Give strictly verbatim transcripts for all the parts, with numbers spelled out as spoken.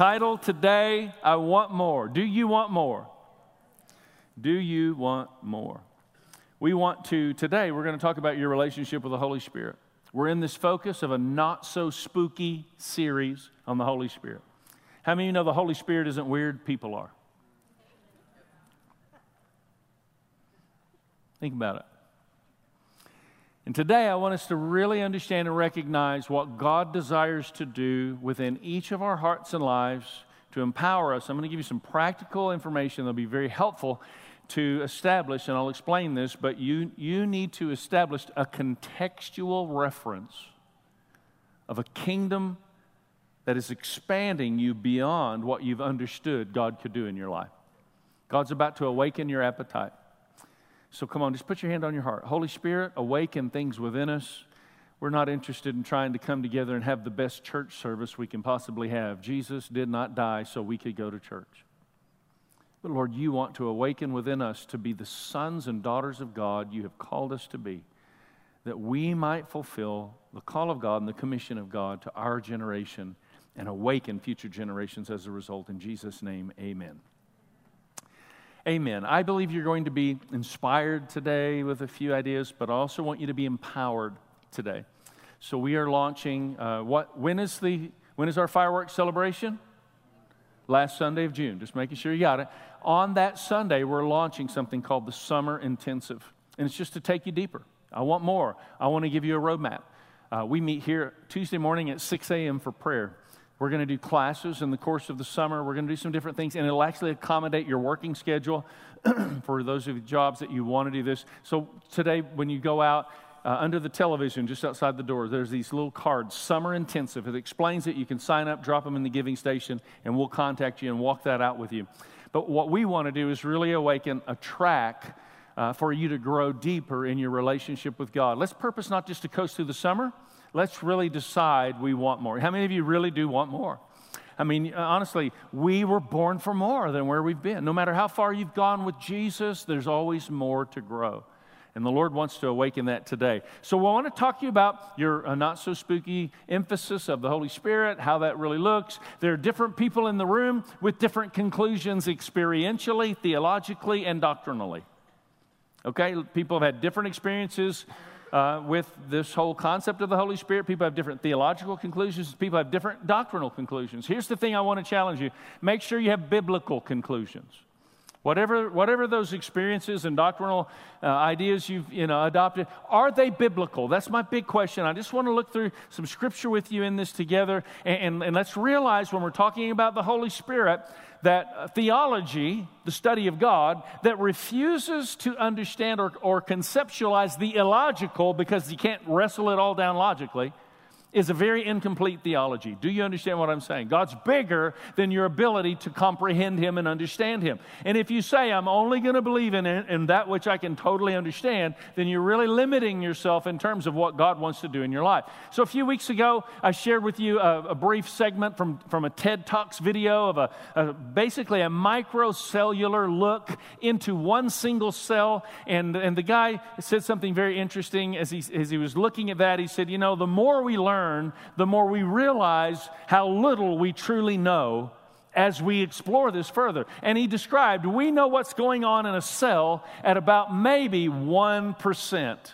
title today, I Want More. Do you want more? Do you want more? We want to, today, we're going to talk about your relationship with the Holy Spirit. We're in this focus of a not-so-spooky series on the Holy Spirit. How many of you know the Holy Spirit isn't weird? People are. Think about it. And today I want us to really understand and recognize what God desires to do within each of our hearts and lives to empower us. I'm going to give you some practical information that will be very helpful to establish, and I'll explain this, but you, you need to establish a contextual reference of a kingdom that is expanding you beyond what you've understood God could do in your life. God's about to awaken your appetite. So come on, just put your hand on your heart. Holy Spirit, awaken things within us. We're not interested in trying to come together and have the best church service we can possibly have. Jesus did not die so we could go to church. But Lord, you want to awaken within us to be the sons and daughters of God you have called us to be, that we might fulfill the call of God and the commission of God to our generation and awaken future generations as a result. In Jesus' name, amen. Amen. I believe you're going to be inspired today with a few ideas, but I also want you to be empowered today. So we are launching, uh, what? When is the when is our fireworks celebration? Last Sunday of June, just making sure you got it. On that Sunday, we're launching something called the Summer Intensive, and it's just to take you deeper. I want more. I want to give you a roadmap. Uh, we meet here Tuesday morning at six a.m. for prayer. We're going to do classes in the course of the summer. We're going to do some different things, and it'll actually accommodate your working schedule for those of the jobs that you want to do this. So today, when you go out, uh, under the television, just outside the door, there's these little cards, Summer Intensive. It explains it. You can sign up, drop them in the giving station, and we'll contact you and walk that out with you. But what we want to do is really awaken a track uh, for you to grow deeper in your relationship with God. Let's purpose not just to coast through the summer. Let's really decide we want more. How many of you really do want more? I mean, honestly, we were born for more than where we've been. No matter how far you've gone with Jesus, there's always more to grow. And the Lord wants to awaken that today. So I want to talk to you about your uh, not-so-spooky emphasis of the Holy Spirit, how that really looks. There are different people in the room with different conclusions experientially, theologically, and doctrinally. Okay? People have had different experiences Uh, with this whole concept of the Holy Spirit. People have different theological conclusions. People have different doctrinal conclusions. Here's the thing I want to challenge you. Make sure you have biblical conclusions. Whatever, whatever those experiences and doctrinal uh, ideas you've you know, adopted, are they biblical? That's my big question. I just want to look through some scripture with you in this together, and, and, and let's realize when we're talking about the Holy Spirit that theology, the study of God, that refuses to understand or, or conceptualize the illogical because you can't wrestle it all down logically, is a very incomplete theology. Do you understand what I'm saying? God's bigger than your ability to comprehend Him and understand Him. And if you say, I'm only going to believe in, in that which I can totally understand, then you're really limiting yourself in terms of what God wants to do in your life. So a few weeks ago, I shared with you a, a brief segment from, from a TED Talks video of a, a basically a microcellular look into one single cell. And, and the guy said something very interesting as he, as he was looking at that. He said, you know, the more we learn, the more we realize how little we truly know as we explore this further. And he described, we know what's going on in a cell at about maybe one percent.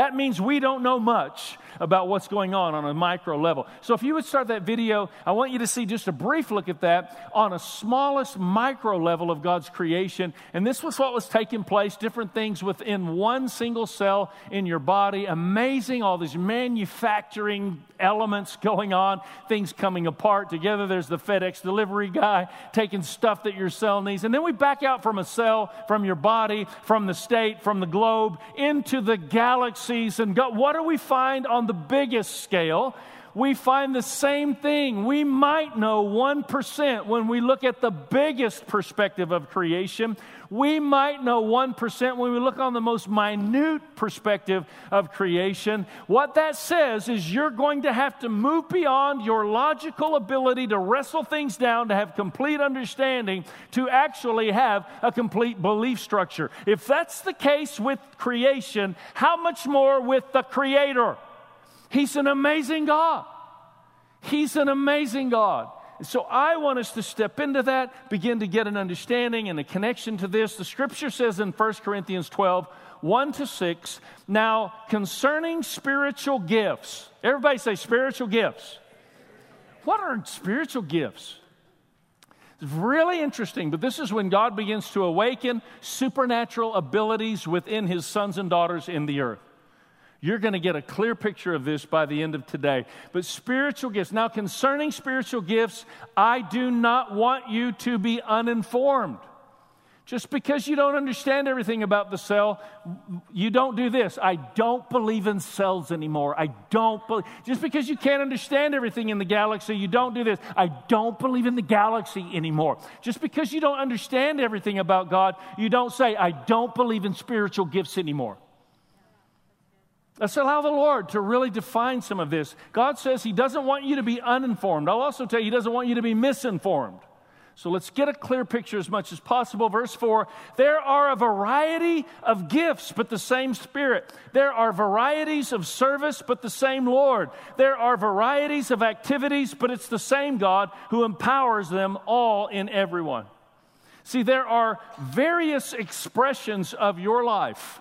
That means we don't know much about what's going on on a micro level. So if you would start that video, I want you to see just a brief look at that on a smallest micro level of God's creation. And this was what was taking place, different things within one single cell in your body. Amazing, all these manufacturing elements going on, things coming apart together. There's the FedEx delivery guy taking stuff that your cell needs. And then we back out from a cell, from your body, from the state, from the globe, into the galaxy. And God, what do we find on the biggest scale? We find the same thing. We might know one percent when we look at the biggest perspective of creation. We might know one percent when we look on the most minute perspective of creation. What that says is you're going to have to move beyond your logical ability to wrestle things down, to have complete understanding, to actually have a complete belief structure. If that's the case with creation, how much more with the Creator? He's an amazing God. He's an amazing God. So I want us to step into that, begin to get an understanding and a connection to this. The scripture says in First Corinthians twelve, one to six, now concerning spiritual gifts. Everybody say spiritual gifts. What are spiritual gifts? It's really interesting, but this is when God begins to awaken supernatural abilities within his sons and daughters in the earth. You're going to get a clear picture of this by the end of today. But spiritual gifts. Now, concerning spiritual gifts, I do not want you to be uninformed. Just because you don't understand everything about the cell, you don't do this. I don't believe in cells anymore. I don't believe. Just because you can't understand everything in the galaxy, you don't do this. I don't believe in the galaxy anymore. Just because you don't understand everything about God, you don't say, I don't believe in spiritual gifts anymore. Let's allow the Lord to really define some of this. God says he doesn't want you to be uninformed. I'll also tell you he doesn't want you to be misinformed. So let's get a clear picture as much as possible. Verse four, there are a variety of gifts, but the same Spirit. There are varieties of service, but the same Lord. There are varieties of activities, but it's the same God who empowers them all in everyone. See, there are various expressions of your life.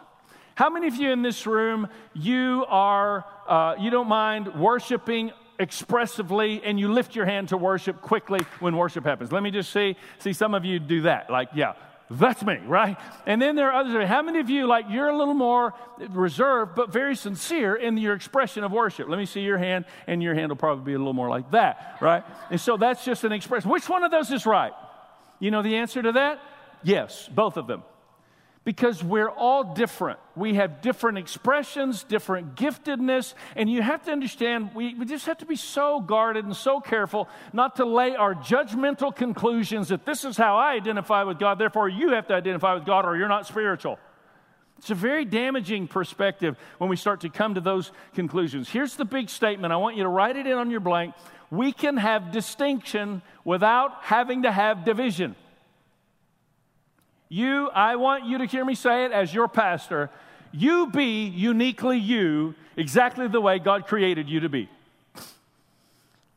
How many of you in this room, you are, uh, you don't mind worshiping expressively, and you lift your hand to worship quickly when worship happens? Let me just see. See, some of you do that. Like, yeah, that's me, right? And then there are others. How many of you, like, you're a little more reserved, but very sincere in your expression of worship? Let me see your hand, and your hand will probably be a little more like that, right? And so that's just an expression. Which one of those is right? You know the answer to that? Yes, both of them. Because we're all different. We have different expressions, different giftedness, and you have to understand we, we just have to be so guarded and so careful not to lay our judgmental conclusions that this is how I identify with God, therefore you have to identify with God or you're not spiritual. It's a very damaging perspective when we start to come to those conclusions. Here's the big statement. I want you to write it in on your blank. We can have distinction without having to have division. You, I want you to hear me say it as your pastor. You be uniquely you, exactly the way God created you to be.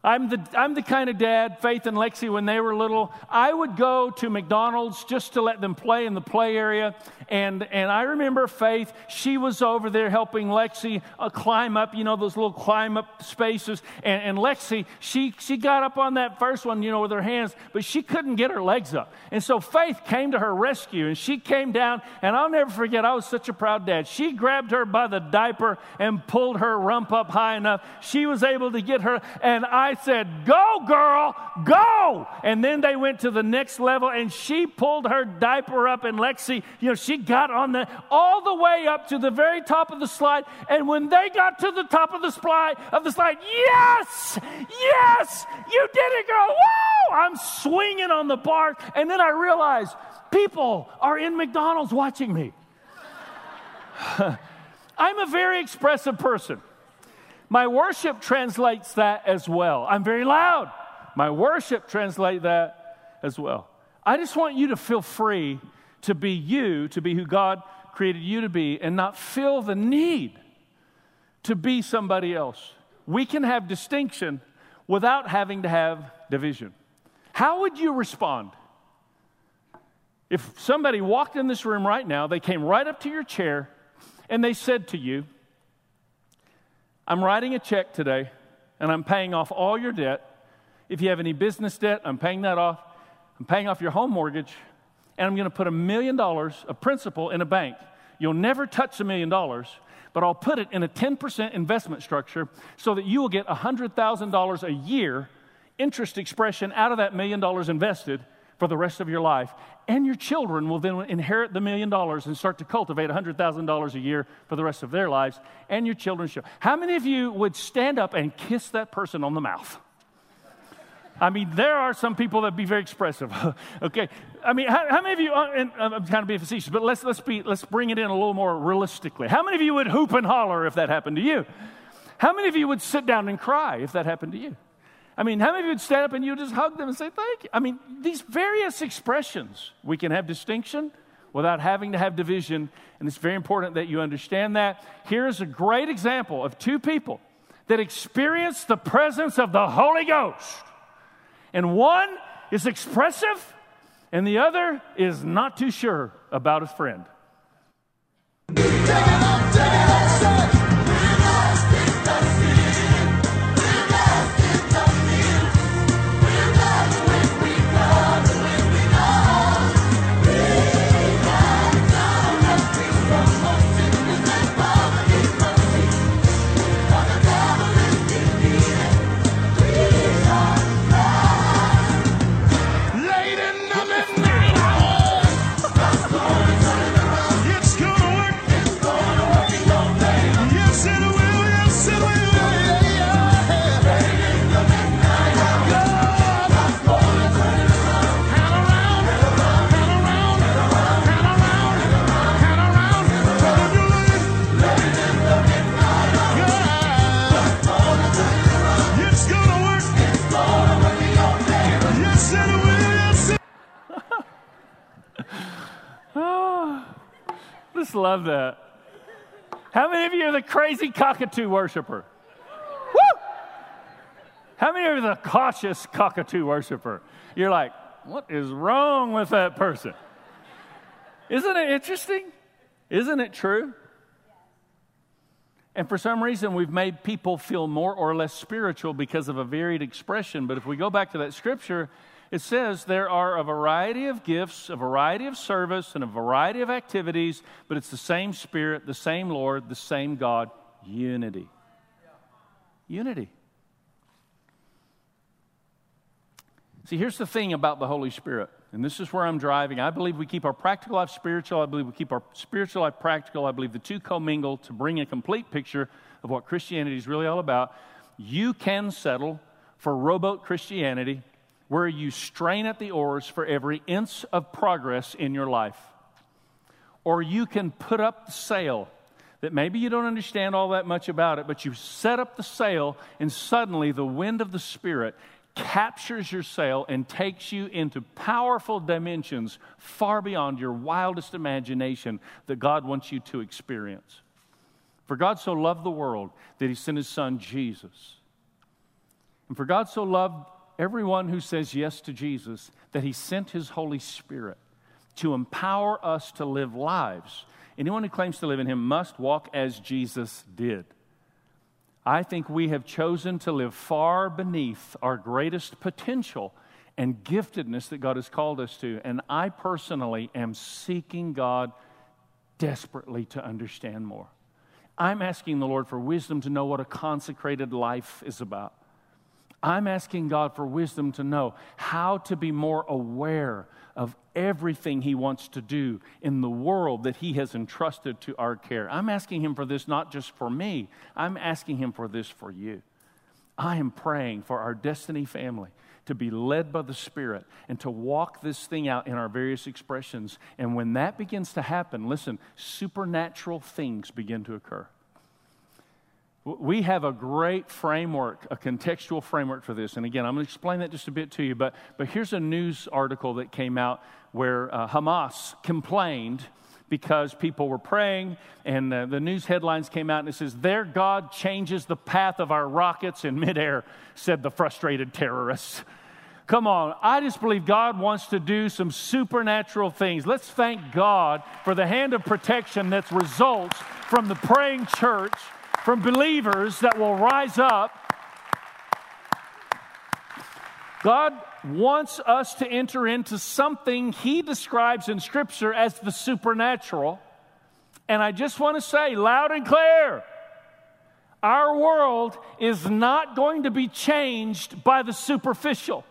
I'm the, I'm the kind of dad, Faith and Lexi, when they were little, I would go to McDonald's just to let them play in the play area. And, and I remember Faith, she was over there helping Lexi uh, climb up, you know, those little climb up spaces. And, and Lexi, she, she got up on that first one, you know, with her hands, but she couldn't get her legs up. And so Faith came to her rescue, and she came down, and I'll never forget, I was such a proud dad. She grabbed her by the diaper and pulled her rump up high enough. She was able to get her, and I said, go, girl, go. And then they went to the next level, and she pulled her diaper up, and Lexi, you know, she got on the all the way up to the very top of the slide, and when they got to the top of the slide, of the slide, yes, yes, you did it, girl! Woo! I'm swinging on the bar, and then I realized people are in McDonald's watching me. I'm a very expressive person. My worship translates that as well. I'm very loud. My worship translates that as well. I just want you to feel free to be you, to be who God created you to be, and not feel the need to be somebody else. We can have distinction without having to have division. How would you respond if somebody walked in this room right now, they came right up to your chair, and they said to you, I'm writing a check today, and I'm paying off all your debt. If you have any business debt, I'm paying that off. I'm paying off your home mortgage, and I'm going to put a million dollars of principal in a bank. You'll never touch a million dollars, but I'll put it in a ten percent investment structure so that you will get one hundred thousand dollars a year interest expression out of that million dollars invested for the rest of your life. And your children will then inherit the million dollars and start to cultivate one hundred thousand dollars a year for the rest of their lives. And your children should. How many of you would stand up and kiss that person on the mouth? I mean, there are some people that be very expressive, okay? I mean, how, how many of you, and I'm kind of being facetious, but let's let's be let's bring it in a little more realistically. How many of you would hoop and holler if that happened to you? How many of you would sit down and cry if that happened to you? I mean, how many of you would stand up and you would just hug them and say, thank you? I mean, these various expressions, we can have distinction without having to have division, and it's very important that you understand that. Here is a great example of two people that experienced the presence of the Holy Ghost. And one is expressive, and the other is not too sure about his friend. Love that. How many of you are the crazy cockatoo worshiper? Woo! How many of you are the cautious cockatoo worshiper? You're like, what is wrong with that person? Isn't it interesting? Isn't it true? And for some reason, we've made people feel more or less spiritual because of a varied expression. But if we go back to that scripture, it says there are a variety of gifts, a variety of service, and a variety of activities, but it's the same Spirit, the same Lord, the same God, unity. Unity. See, here's the thing about the Holy Spirit, and this is where I'm driving. I believe we keep our practical life spiritual. I believe we keep our spiritual life practical. I believe the two commingle to bring a complete picture of what Christianity is really all about. You can settle for rowboat Christianity, where you strain at the oars for every inch of progress in your life. Or you can put up the sail that maybe you don't understand all that much about it, but you set up the sail, and suddenly the wind of the Spirit captures your sail and takes you into powerful dimensions far beyond your wildest imagination that God wants you to experience. For God so loved the world that He sent His Son, Jesus. And for God so loved everyone who says yes to Jesus, that He sent His Holy Spirit to empower us to live lives. Anyone who claims to live in Him must walk as Jesus did. I think we have chosen to live far beneath our greatest potential and giftedness that God has called us to. And I personally am seeking God desperately to understand more. I'm asking the Lord for wisdom to know what a consecrated life is about. I'm asking God for wisdom to know how to be more aware of everything He wants to do in the world that He has entrusted to our care. I'm asking Him for this not just for me. I'm asking Him for this for you. I am praying for our Destiny family to be led by the Spirit and to walk this thing out in our various expressions. And when that begins to happen, listen, supernatural things begin to occur. We have a great framework, a contextual framework for this. And again, I'm going to explain that just a bit to you. But, but here's a news article that came out where uh, Hamas complained because people were praying. And uh, the news headlines came out and it says, "Their God changes the path of our rockets in midair," said the frustrated terrorists. Come on, I just believe God wants to do some supernatural things. Let's thank God for the hand of protection that results from the praying church, from believers that will rise up. God wants us to enter into something He describes in Scripture as the supernatural. And I just want to say loud and clear, our world is not going to be changed by the superficial.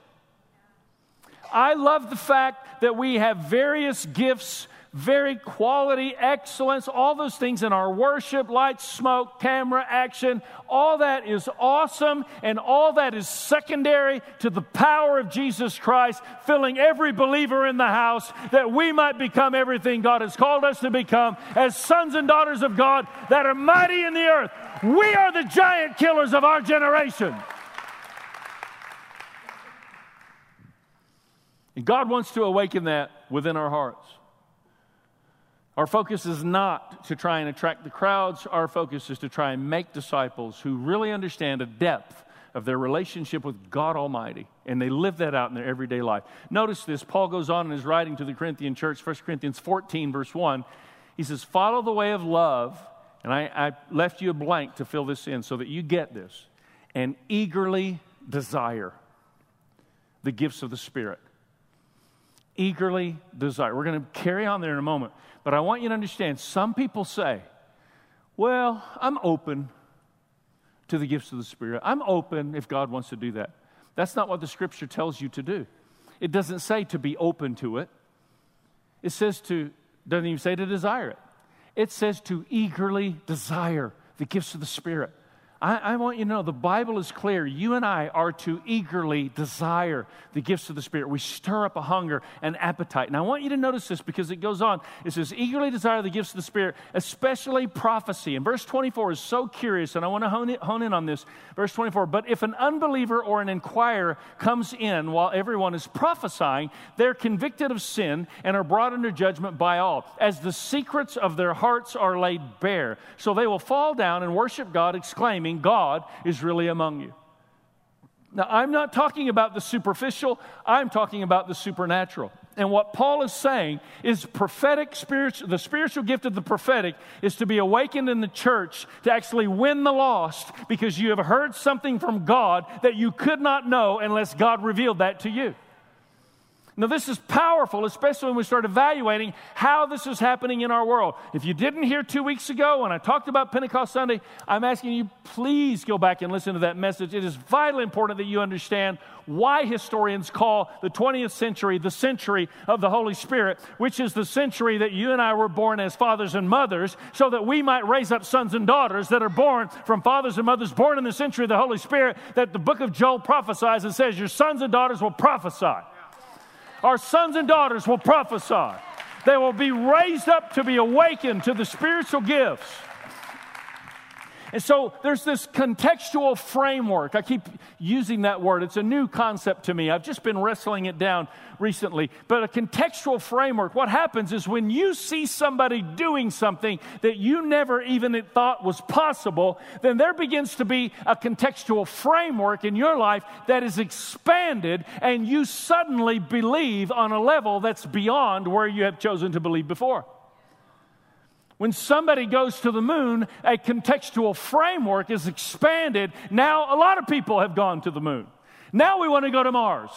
I love the fact that we have various gifts, very quality, excellence, all those things in our worship, light, smoke, camera, action. All that is awesome, and all that is secondary to the power of Jesus Christ filling every believer in the house, that we might become everything God has called us to become as sons and daughters of God that are mighty in the earth. We are the giant killers of our generation. And God wants to awaken that within our hearts. Our focus is not to try and attract the crowds. Our focus is to try and make disciples who really understand a depth of their relationship with God Almighty, and they live that out in their everyday life. Notice this. Paul goes on in his writing to the Corinthian church, First Corinthians fourteen, verse one. He says, follow the way of love, and I, I left you a blank to fill this in so that you get this, and eagerly desire the gifts of the Spirit. Eagerly desire. We're going to carry on there in a moment, but I want you to understand, some people say, well, I'm open to the gifts of the Spirit. I'm open if God wants to do that. That's not what the Scripture tells you to do. It doesn't say to be open to it. It says to, doesn't even say to desire it. It says to eagerly desire the gifts of the Spirit. I, I want you to know the Bible is clear. You and I are to eagerly desire the gifts of the Spirit. We stir up a hunger and appetite. And I want you to notice this because it goes on. It says, eagerly desire the gifts of the Spirit, especially prophecy. And verse twenty-four is so curious, and I want to hone, it, hone in on this. Verse twenty-four, but if an unbeliever or an inquirer comes in while everyone is prophesying, they're convicted of sin and are brought under judgment by all, as the secrets of their hearts are laid bare. So they will fall down and worship God, exclaiming, God is really among you. Now, I'm not talking about the superficial. I'm talking about the supernatural. And what Paul is saying is prophetic spiritual, the spiritual gift of the prophetic is to be awakened in the church to actually win the lost because you have heard something from God that you could not know unless God revealed that to you. Now, this is powerful, especially when we start evaluating how this is happening in our world. If you didn't hear two weeks ago when I talked about Pentecost Sunday, I'm asking you, please go back and listen to that message. It is vitally important that you understand why historians call the twentieth century the century of the Holy Spirit, which is the century that you and I were born as fathers and mothers, so that we might raise up sons and daughters that are born from fathers and mothers, born in the century of the Holy Spirit, that the book of Joel prophesies and says, your sons and daughters will prophesy. Our sons and daughters will prophesy. They will be raised up to be awakened to the spiritual gifts. And so there's this contextual framework. I keep using that word. It's a new concept to me. I've just been wrestling it down recently. But a contextual framework, what happens is when you see somebody doing something that you never even thought was possible, then there begins to be a contextual framework in your life that is expanded, and you suddenly believe on a level that's beyond where you have chosen to believe before. When somebody goes to the moon, a contextual framework is expanded. Now, a lot of people have gone to the moon. Now we want to go to Mars.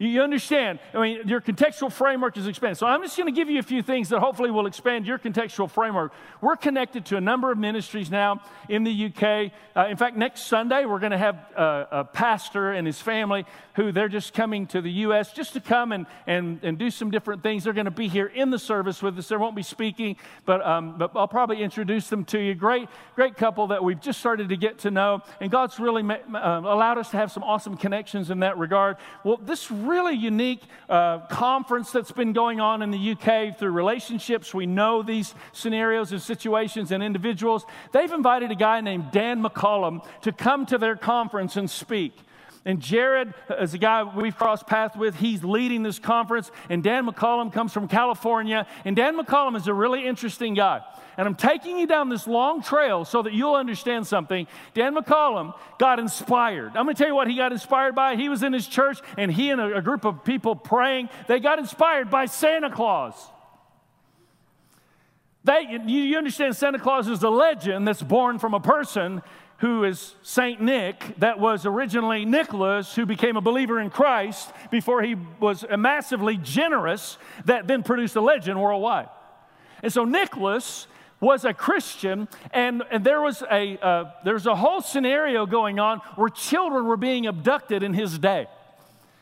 You understand? I mean, your contextual framework is expanded. So I'm just going to give you a few things that hopefully will expand your contextual framework. We're connected to a number of ministries now in the U K. Uh, in fact, next Sunday, we're going to have uh, a pastor and his family who they're just coming to the U S just to come and, and, and do some different things. They're going to be here in the service with us. They won't be speaking, but um, but I'll probably introduce them to you. Great, great couple that we've just started to get to know, and God's really ma- uh, allowed us to have some awesome connections in that regard. Well, this really Really unique uh, conference that's been going on in the U K through relationships. We know these scenarios and situations and individuals. They've invited a guy named Dan McCollum to come to their conference and speak. And Jared is a guy we've crossed paths with. He's leading this conference. And Dan McCollum comes from California. And Dan McCollum is a really interesting guy. And I'm taking you down this long trail so that you'll understand something. Dan McCollum got inspired. I'm going to tell you what he got inspired by. He was in his church, and he and a group of people praying, they got inspired by Santa Claus. They, you understand Santa Claus is a legend that's born from a person who is Saint Nick, that was originally Nicholas, who became a believer in Christ before he was massively generous, that then produced a legend worldwide. And so Nicholas was a Christian, and, and there was a uh, there's a whole scenario going on where children were being abducted in his day.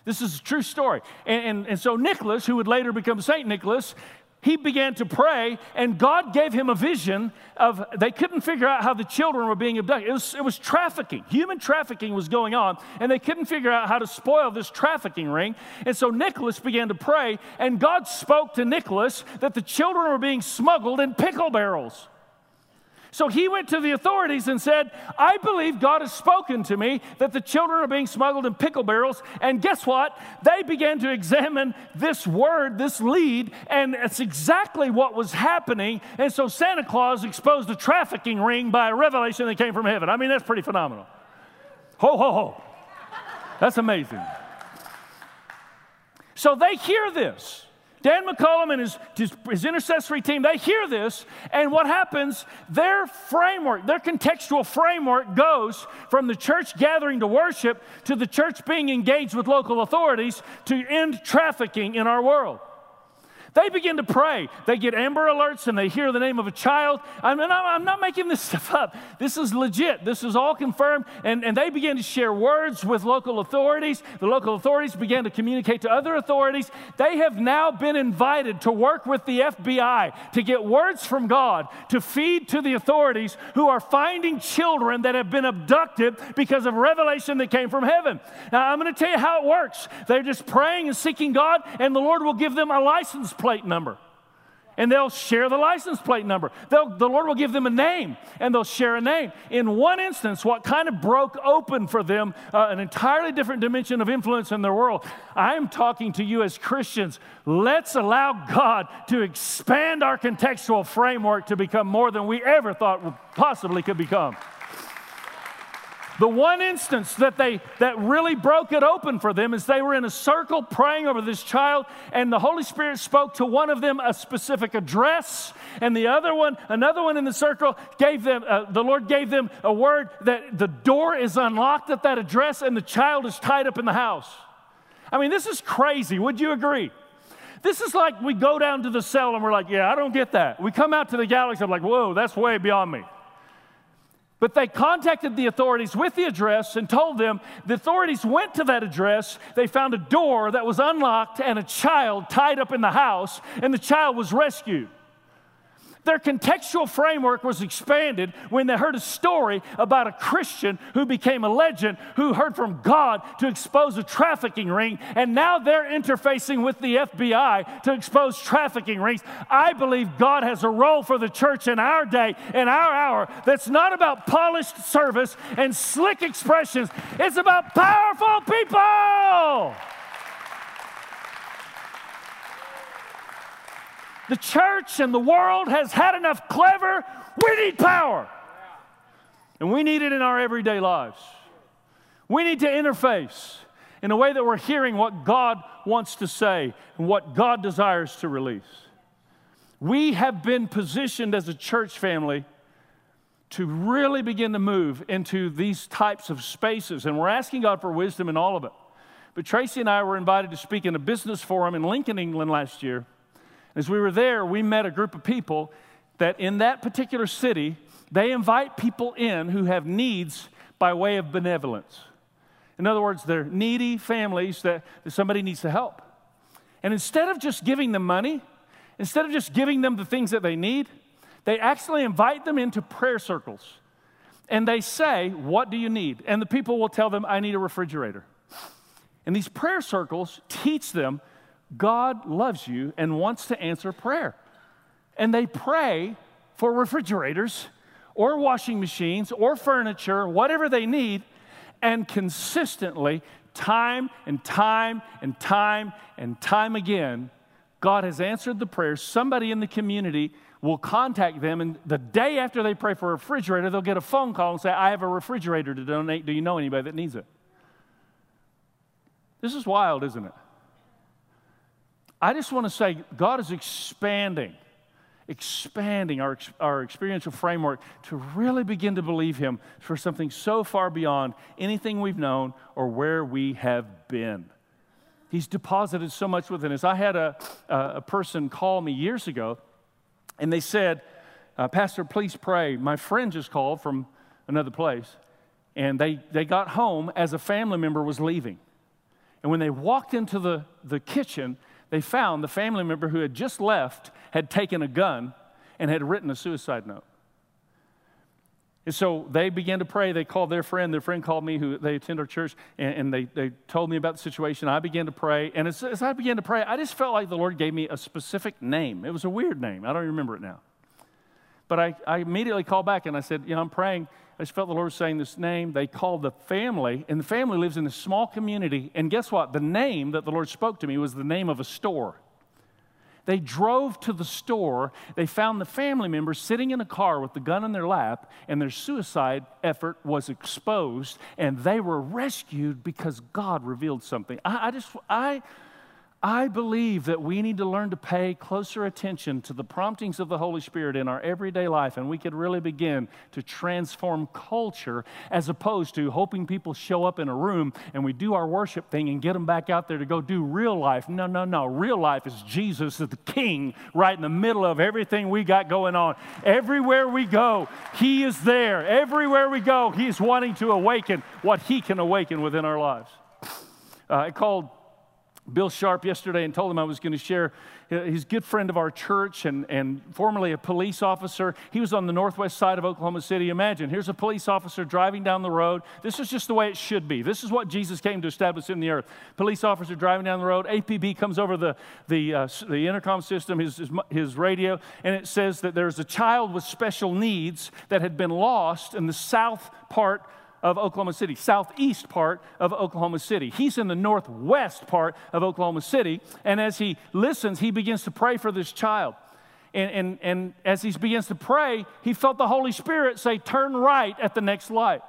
This is a true story. And, and, and so Nicholas, who would later become Saint Nicholas, he began to pray, and God gave him a vision of, they couldn't figure out how the children were being abducted. It was, it was trafficking. Human trafficking was going on, and they couldn't figure out how to spoil this trafficking ring. And so Nicholas began to pray, and God spoke to Nicholas that the children were being smuggled in pickle barrels. So he went to the authorities and said, I believe God has spoken to me that the children are being smuggled in pickle barrels. And guess what? They began to examine this word, this lead, and it's exactly what was happening. And so Santa Claus exposed the trafficking ring by a revelation that came from heaven. I mean, that's pretty phenomenal. Ho, ho, ho. That's amazing. So they hear this. Dan McCollum and his, his, his intercessory team, they hear this, and what happens, their framework, their contextual framework goes from the church gathering to worship to the church being engaged with local authorities to end trafficking in our world. They begin to pray. They get Amber Alerts, and they hear the name of a child. I'm not, I'm not making this stuff up. This is legit. This is all confirmed. And, and they begin to share words with local authorities. The local authorities began to communicate to other authorities. They have now been invited to work with the F B I to get words from God to feed to the authorities who are finding children that have been abducted because of revelation that came from heaven. Now, I'm going to tell you how it works. They're just praying and seeking God, and the Lord will give them a license plate. plate number, and they'll share the license plate number. They'll, the Lord will give them a name, and they'll share a name. In one instance, what kind of broke open for them uh, an entirely different dimension of influence in their world. I'm talking to you as Christians. Let's allow God to expand our contextual framework to become more than we ever thought possibly could become. The one instance that they that really broke it open for them is they were in a circle praying over this child, and the Holy Spirit spoke to one of them a specific address, and the other one, another one in the circle, gave them uh, the Lord gave them a word that the door is unlocked at that address, and the child is tied up in the house. I mean, this is crazy. Would you agree? This is like we go down to the cell and we're like, yeah, I don't get that. We come out to the galaxy, I'm like, whoa, that's way beyond me. But they contacted the authorities with the address and told them the authorities went to that address. They found a door that was unlocked and a child tied up in the house, and the child was rescued. Their contextual framework was expanded when they heard a story about a Christian who became a legend, who heard from God to expose a trafficking ring, and now they're interfacing with the F B I to expose trafficking rings. I believe God has a role for the church in our day, in our hour, that's not about polished service and slick expressions. It's about powerful people. The church and the world has had enough clever. We need power. And we need it in our everyday lives. We need to interface in a way that we're hearing what God wants to say and what God desires to release. We have been positioned as a church family to really begin to move into these types of spaces, and we're asking God for wisdom in all of it. But Tracy and I were invited to speak in a business forum in Lincoln, England last year. As we were there, we met a group of people that in that particular city, they invite people in who have needs by way of benevolence. In other words, they're needy families that somebody needs to help. And instead of just giving them money, instead of just giving them the things that they need, they actually invite them into prayer circles. And they say, what do you need? And the people will tell them, I need a refrigerator. And these prayer circles teach them God loves you and wants to answer prayer. And they pray for refrigerators or washing machines or furniture, whatever they need, and consistently, time and time and time and time again, God has answered the prayer. Somebody in the community will contact them, and the day after they pray for a refrigerator, they'll get a phone call and say, I have a refrigerator to donate. Do you know anybody that needs it? This is wild, isn't it? I just want to say God is expanding, expanding our, our experiential framework to really begin to believe Him for something so far beyond anything we've known or where we have been. He's deposited so much within us. I had a, a person call me years ago, and they said, uh, Pastor, please pray. My friend just called from another place, and they, they got home as a family member was leaving. And when they walked into the, the kitchen, they found the family member who had just left had taken a gun and had written a suicide note. And so they began to pray. They called their friend. Their friend called me, who they attend our church, and, and they, they told me about the situation. I began to pray. And as, as I began to pray, I just felt like the Lord gave me a specific name. It was a weird name. I don't remember it now. But I, I immediately called back, and I said, you know, I'm praying. I just felt the Lord saying this name. They called the family, and the family lives in a small community. And guess what? The name that the Lord spoke to me was the name of a store. They drove to the store. They found the family member sitting in a car with the gun in their lap, and their suicide effort was exposed, and they were rescued because God revealed something. I, I just, I... I believe that we need to learn to pay closer attention to the promptings of the Holy Spirit in our everyday life, and we could really begin to transform culture as opposed to hoping people show up in a room and we do our worship thing and get them back out there to go do real life. No, no, no. Real life is Jesus the King right in the middle of everything we got going on. Everywhere we go, He is there. Everywhere we go, He's wanting to awaken what He can awaken within our lives. Uh, I called Bill Sharp yesterday and told him I was going to share. He's a good friend of our church and, and formerly a police officer. He was on the northwest side of Oklahoma City. Imagine, here's a police officer driving down the road. This is just the way it should be. This is what Jesus came to establish in the earth. Police officer driving down the road. A P B comes over the, the, uh, the intercom system, his, his, his radio, and it says that there's a child with special needs that had been lost in the south part of Oklahoma City, southeast part of Oklahoma City. He's in the northwest part of Oklahoma City, and as he listens, he begins to pray for this child. And, and, and as he begins to pray, he felt the Holy Spirit say, turn right at the next light.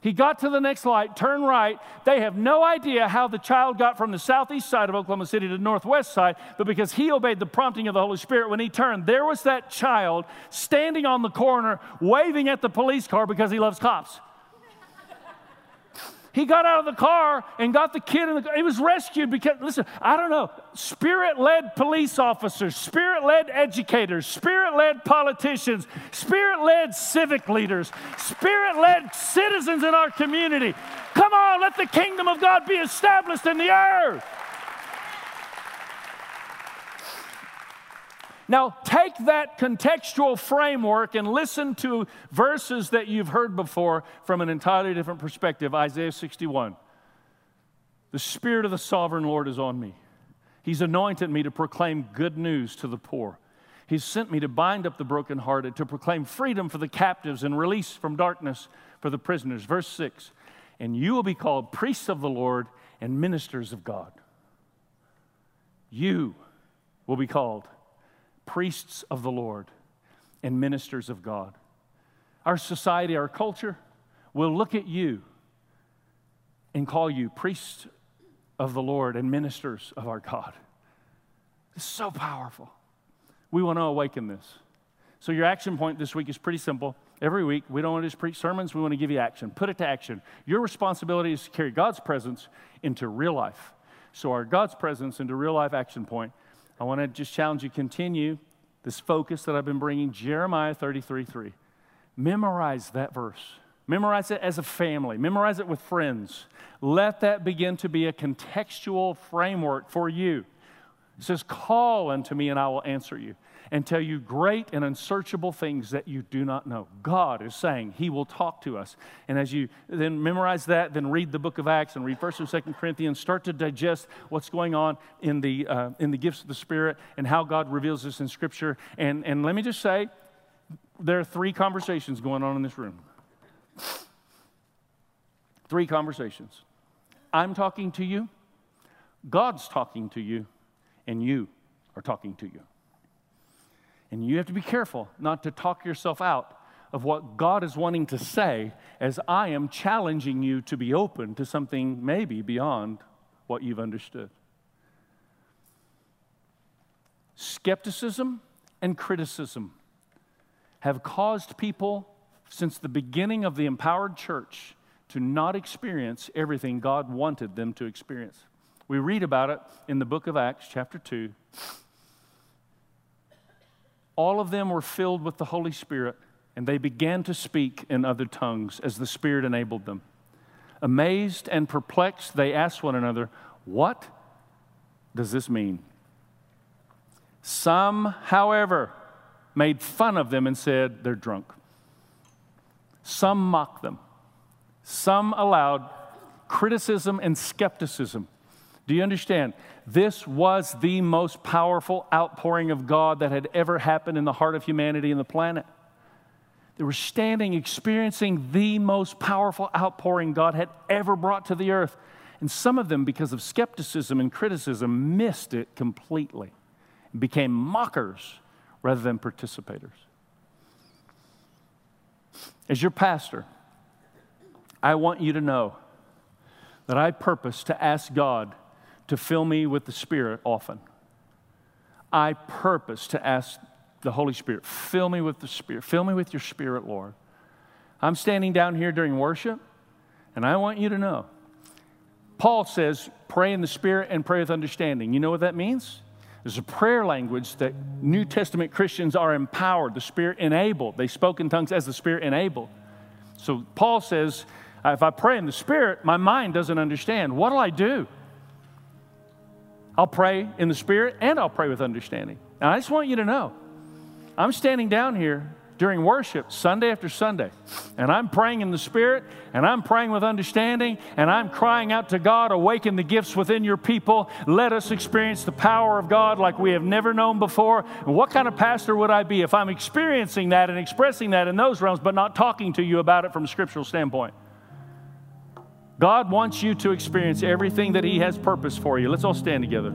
He got to the next light, turn right. They have no idea how the child got from the southeast side of Oklahoma City to the northwest side, but because he obeyed the prompting of the Holy Spirit, when he turned, there was that child standing on the corner, waving at the police car because he loves cops. He got out of the car and got the kid in the car. He was rescued because, listen, I don't know, Spirit-led police officers, Spirit-led educators, Spirit-led politicians, Spirit-led civic leaders, Spirit-led citizens in our community. Come on, let the kingdom of God be established in the earth. Now, take that contextual framework and listen to verses that you've heard before from an entirely different perspective. Isaiah sixty-one. The Spirit of the Sovereign Lord is on me. He's anointed me to proclaim good news to the poor. He's sent me to bind up the brokenhearted, to proclaim freedom for the captives and release from darkness for the prisoners. Verse six, and you will be called priests of the Lord and ministers of God. You will be called priests of the Lord and ministers of God. Our society, our culture will look at you and call you priests of the Lord and ministers of our God. It's so powerful. We want to awaken this. So your action point this week is pretty simple. Every week, we don't want to just preach sermons. We want to give you action. Put it to action. Your responsibility is to carry God's presence into real life. So our God's presence into real life action point, I want to just challenge you to continue this focus that I've been bringing, Jeremiah thirty-three three. Memorize that verse. Memorize it as a family. Memorize it with friends. Let that begin to be a contextual framework for you. It says, call unto me and I will answer you and tell you great and unsearchable things that you do not know. God is saying He will talk to us. And as you then memorize that, then read the book of Acts and read First and Second Corinthians, start to digest what's going on in the uh, in the gifts of the Spirit and how God reveals this in Scripture. And, and let me just say, there are three conversations going on in this room. Three conversations. I'm talking to you, God's talking to you, and you are talking to you. And you have to be careful not to talk yourself out of what God is wanting to say, as I am challenging you to be open to something maybe beyond what you've understood. Skepticism and criticism have caused people since the beginning of the empowered church to not experience everything God wanted them to experience. We read about it in the book of Acts, chapter two. All of them were filled with the Holy Spirit, and they began to speak in other tongues as the Spirit enabled them. Amazed and perplexed, they asked one another, what does this mean? Some, however, made fun of them and said, they're drunk. Some mocked them. Some allowed criticism and skepticism. Do you understand? This was the most powerful outpouring of God that had ever happened in the heart of humanity and the planet. They were standing, experiencing the most powerful outpouring God had ever brought to the earth. And some of them, because of skepticism and criticism, missed it completely and became mockers rather than participators. As your pastor, I want you to know that I purpose to ask God to fill me with the Spirit often. I purpose to ask the Holy Spirit, fill me with the Spirit. Fill me with your Spirit, Lord. I'm standing down here during worship, and I want you to know. Paul says, pray in the Spirit and pray with understanding. You know what that means? There's a prayer language that New Testament Christians are empowered, the Spirit enabled. They spoke in tongues as the Spirit enabled. So Paul says, if I pray in the Spirit, my mind doesn't understand. What'll I do? I'll pray in the Spirit and I'll pray with understanding. And I just want you to know, I'm standing down here during worship Sunday after Sunday, and I'm praying in the Spirit, and I'm praying with understanding, and I'm crying out to God, awaken the gifts within your people. Let us experience the power of God like we have never known before. And what kind of pastor would I be if I'm experiencing that and expressing that in those realms, but not talking to you about it from a scriptural standpoint? God wants you to experience everything that He has purpose for you. Let's all stand together.